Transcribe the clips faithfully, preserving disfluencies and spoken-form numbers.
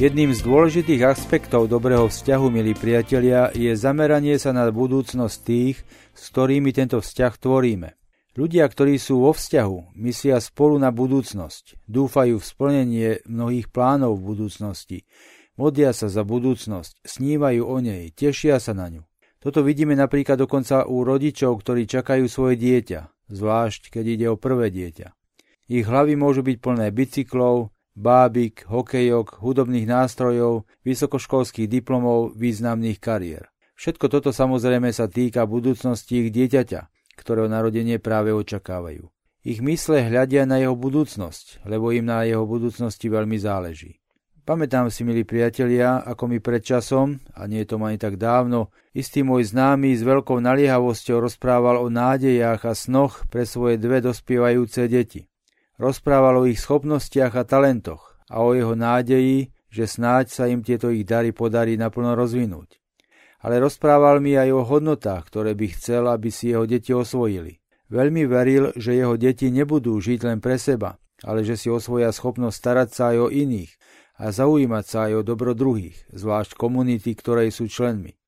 Jedným z dôležitých aspektov dobrého vzťahu, milí priatelia, je zameranie sa na budúcnosť tých, s ktorými tento vzťah tvoríme. Ľudia, ktorí sú vo vzťahu, myslia spolu na budúcnosť, dúfajú v splnenie mnohých plánov v budúcnosti, modia sa za budúcnosť, snívajú o nej, tešia sa na ňu. Toto vidíme napríklad dokonca u rodičov, ktorí čakajú svoje dieťa, zvlášť keď ide o prvé dieťa. Ich hlavy môžu byť plné bicyklov, bábik, hokejok, hudobných nástrojov, vysokoškolských diplomov, významných kariér. Všetko toto samozrejme sa týka budúcnosti ich dieťaťa, ktorého narodenie práve očakávajú. Ich mysle hľadia na jeho budúcnosť, lebo im na jeho budúcnosti veľmi záleží. Pamätám si, milí priatelia, ako mi pred časom, a nie je to ani tak dávno, istý môj známy s veľkou naliehavosťou rozprával o nádejach a snoch pre svoje dve dospievajúce deti. Rozprával o ich schopnostiach a talentoch a o jeho nádeji, že snáď sa im tieto ich dary podarí naplno rozvinúť. Ale rozprával mi aj o hodnotách, ktoré by chcel, aby si jeho deti osvojili. Veľmi veril, že jeho deti nebudú žiť len pre seba, ale že si osvoja schopnosť starať sa aj o iných a zaujímať sa aj o dobro druhých, zvlášť komunity, ktorej sú členmi.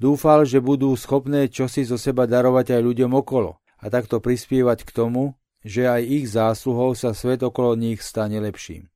Dúfal, že budú schopné čosi zo seba darovať aj ľuďom okolo a takto prispievať k tomu, že aj ich zásluhou sa svet okolo nich stane lepším.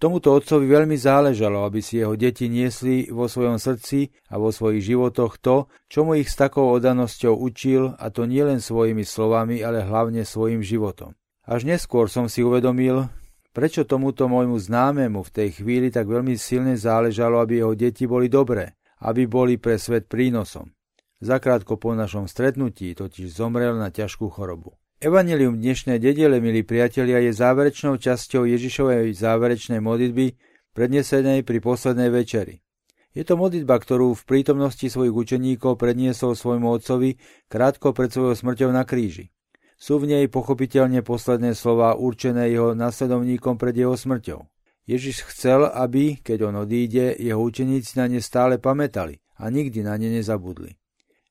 Tomuto otcovi veľmi záležalo, aby si jeho deti niesli vo svojom srdci a vo svojich životoch to, čo mu ich s takou oddanosťou učil, a to nielen svojimi slovami, ale hlavne svojim životom. Až neskôr som si uvedomil, prečo tomuto môjmu známemu v tej chvíli tak veľmi silne záležalo, aby jeho deti boli dobré, aby boli pre svet prínosom. Zakrátko po našom stretnutí totiž zomrel na ťažkú chorobu. Evanjelium dnešnej nedele, milí priatelia, je záverečnou časťou Ježišovej záverečnej modlitby prednesenej pri poslednej večeri. Je to modlitba, ktorú v prítomnosti svojich učeníkov predniesol svojmu otcovi krátko pred svojou smrťou na kríži. Sú v nej pochopiteľne posledné slová určené jeho nasledovníkom pred jeho smrťou. Ježiš chcel, aby, keď on odíde, jeho učeníci na ne stále pamätali a nikdy na ne nezabudli.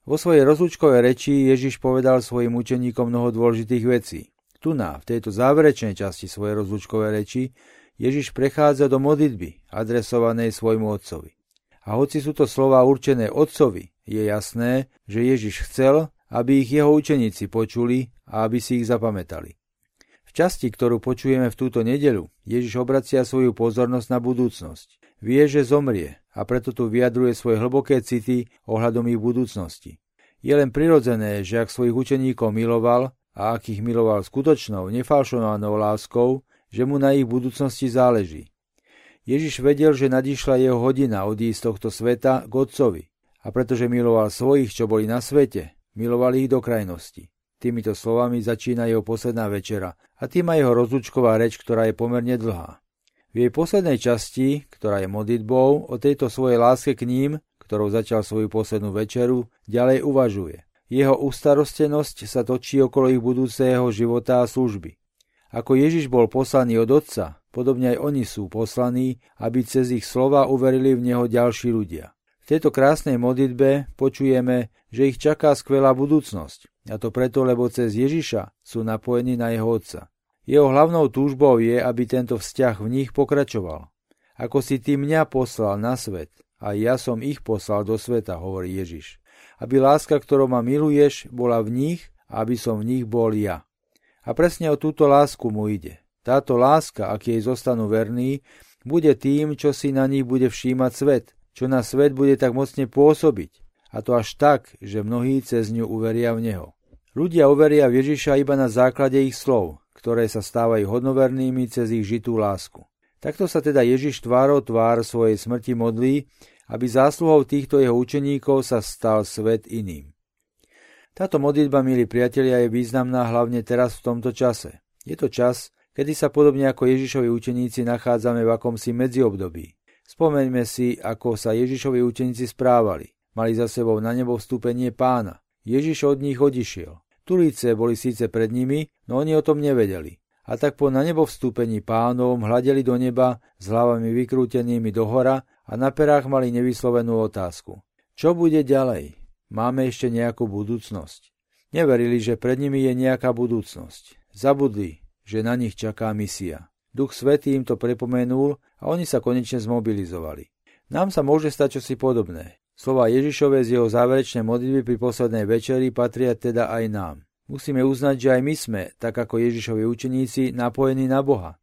Vo svojej rozlúčkovej reči Ježiš povedal svojim učeníkom mnoho dôležitých vecí. Tuná, v tejto záverečnej časti svojej rozlúčkovej reči, Ježiš prechádza do modlitby, adresovanej svojmu otcovi. A hoci sú to slová určené otcovi, je jasné, že Ježiš chcel, aby ich jeho učeníci počuli a aby si ich zapamätali. V časti, ktorú počujeme v túto nedeľu, Ježiš obracia svoju pozornosť na budúcnosť. Vie, že zomrie, a preto tu vyjadruje svoje hlboké city ohľadom ich budúcnosti. Je len prirodzené, že ak svojich učeníkov miloval, a ak ich miloval skutočnou, nefalšovanou láskou, že mu na ich budúcnosti záleží. Ježiš vedel, že nadišla jeho hodina odísť z tohto sveta k Otcovi, a pretože miloval svojich, čo boli na svete, miloval ich do krajnosti. Týmito slovami začína jeho posledná večera a tým aj jeho rozlúčková reč, ktorá je pomerne dlhá. V jej poslednej časti, ktorá je modlitbou, o tejto svojej láske k ním, ktorou začal svoju poslednú večeru, ďalej uvažuje. Jeho ustarostenosť sa točí okolo ich budúceho života a služby. Ako Ježiš bol poslaný od Otca, podobne aj oni sú poslaní, aby cez ich slova uverili v neho ďalší ľudia. V tejto krásnej modlitbe počujeme, že ich čaká skvelá budúcnosť, a to preto, lebo cez Ježiša sú napojení na jeho Otca. Jeho hlavnou túžbou je, aby tento vzťah v nich pokračoval. Ako si ty mňa poslal na svet, a ja som ich poslal do sveta, hovorí Ježiš. Aby láska, ktorou ma miluješ, bola v nich, a aby som v nich bol ja. A presne o túto lásku mu ide. Táto láska, ak jej zostanú verní, bude tým, čo si na nich bude všímať svet, čo na svet bude tak mocne pôsobiť. A to až tak, že mnohí cez ňu uveria v neho. Ľudia uveria v Ježiša iba na základe ich slov, ktoré sa stávajú hodnovernými cez ich žitú lásku. Takto sa teda Ježiš tvárou tvár svojej smrti modlí, aby zásluhou týchto jeho učeníkov sa stal svet iným. Táto modlitba, milí priatelia, je významná hlavne teraz v tomto čase. Je to čas, kedy sa podobne ako Ježišovi učeníci nachádzame v akomsi medziobdobí. Spomeňme si, ako sa Ježišovi učeníci správali. Mali za sebou na nebo vstúpenie Pána. Ježiš od nich odišiel. Tulíce boli síce pred nimi, no oni o tom nevedeli. A tak po na nebo vstúpení Pánovom hľadeli do neba s hlavami vykrútenými dohora a na perách mali nevyslovenú otázku. Čo bude ďalej? Máme ešte nejakú budúcnosť? Neverili, že pred nimi je nejaká budúcnosť. Zabudli, že na nich čaká misia. Duch Svätý im to pripomenul a oni sa konečne zmobilizovali. Nám sa môže stať čosi podobné. Slová Ježišove z jeho záverečnej modlitby pri poslednej večeri patria teda aj nám. Musíme uznať, že aj my sme, tak ako Ježišovi učeníci, napojení na Boha.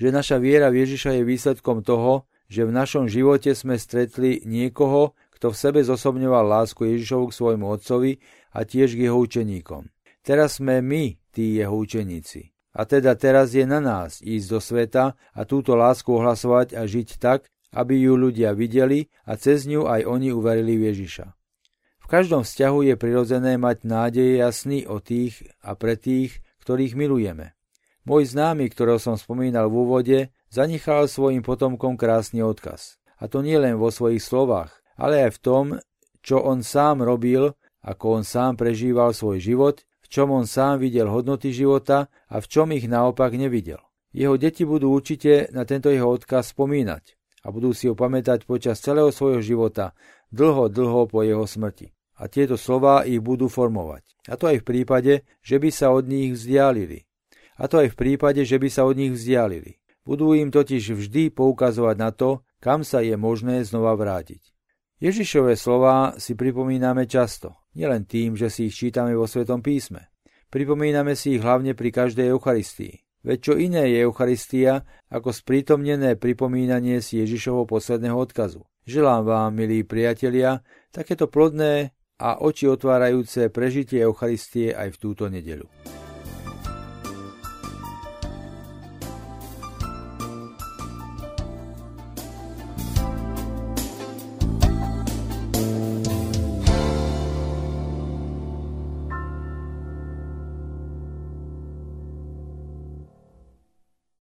Že naša viera v Ježiša je výsledkom toho, že v našom živote sme stretli niekoho, kto v sebe zosobňoval lásku Ježišovu k svojmu otcovi a tiež k jeho učeníkom. Teraz sme my, tí jeho učeníci. A teda teraz je na nás ísť do sveta a túto lásku ohlasovať a žiť tak, aby ju ľudia videli a cez ňu aj oni uverili v Ježiša. V každom vzťahu je prirodzené mať nádeje a sny o tých a pre tých, ktorých milujeme. Môj známy, ktorého som spomínal v úvode, zanechal svojim potomkom krásny odkaz. A to nie len vo svojich slovách, ale aj v tom, čo on sám robil, ako on sám prežíval svoj život, v čom on sám videl hodnoty života a v čom ich naopak nevidel. Jeho deti budú určite na tento jeho odkaz spomínať a budú si ho pamätať počas celého svojho života, dlho, dlho po jeho smrti. A tieto slová ich budú formovať. A to aj v prípade, že by sa od nich vzdialili. A to aj v prípade, že by sa od nich vzdialili. Budú im totiž vždy poukazovať na to, kam sa je možné znova vrátiť. Ježišove slová si pripomíname často, nielen tým, že si ich čítame vo Svätom písme. Pripomíname si ich hlavne pri každej Eucharistii. Veď čo iné je Eucharistia ako sprítomnené pripomínanie si Ježišovho posledného odkazu. Želám vám, milí priatelia, takéto plodné a oči otvárajúce prežitie Eucharistie aj v túto nedeľu.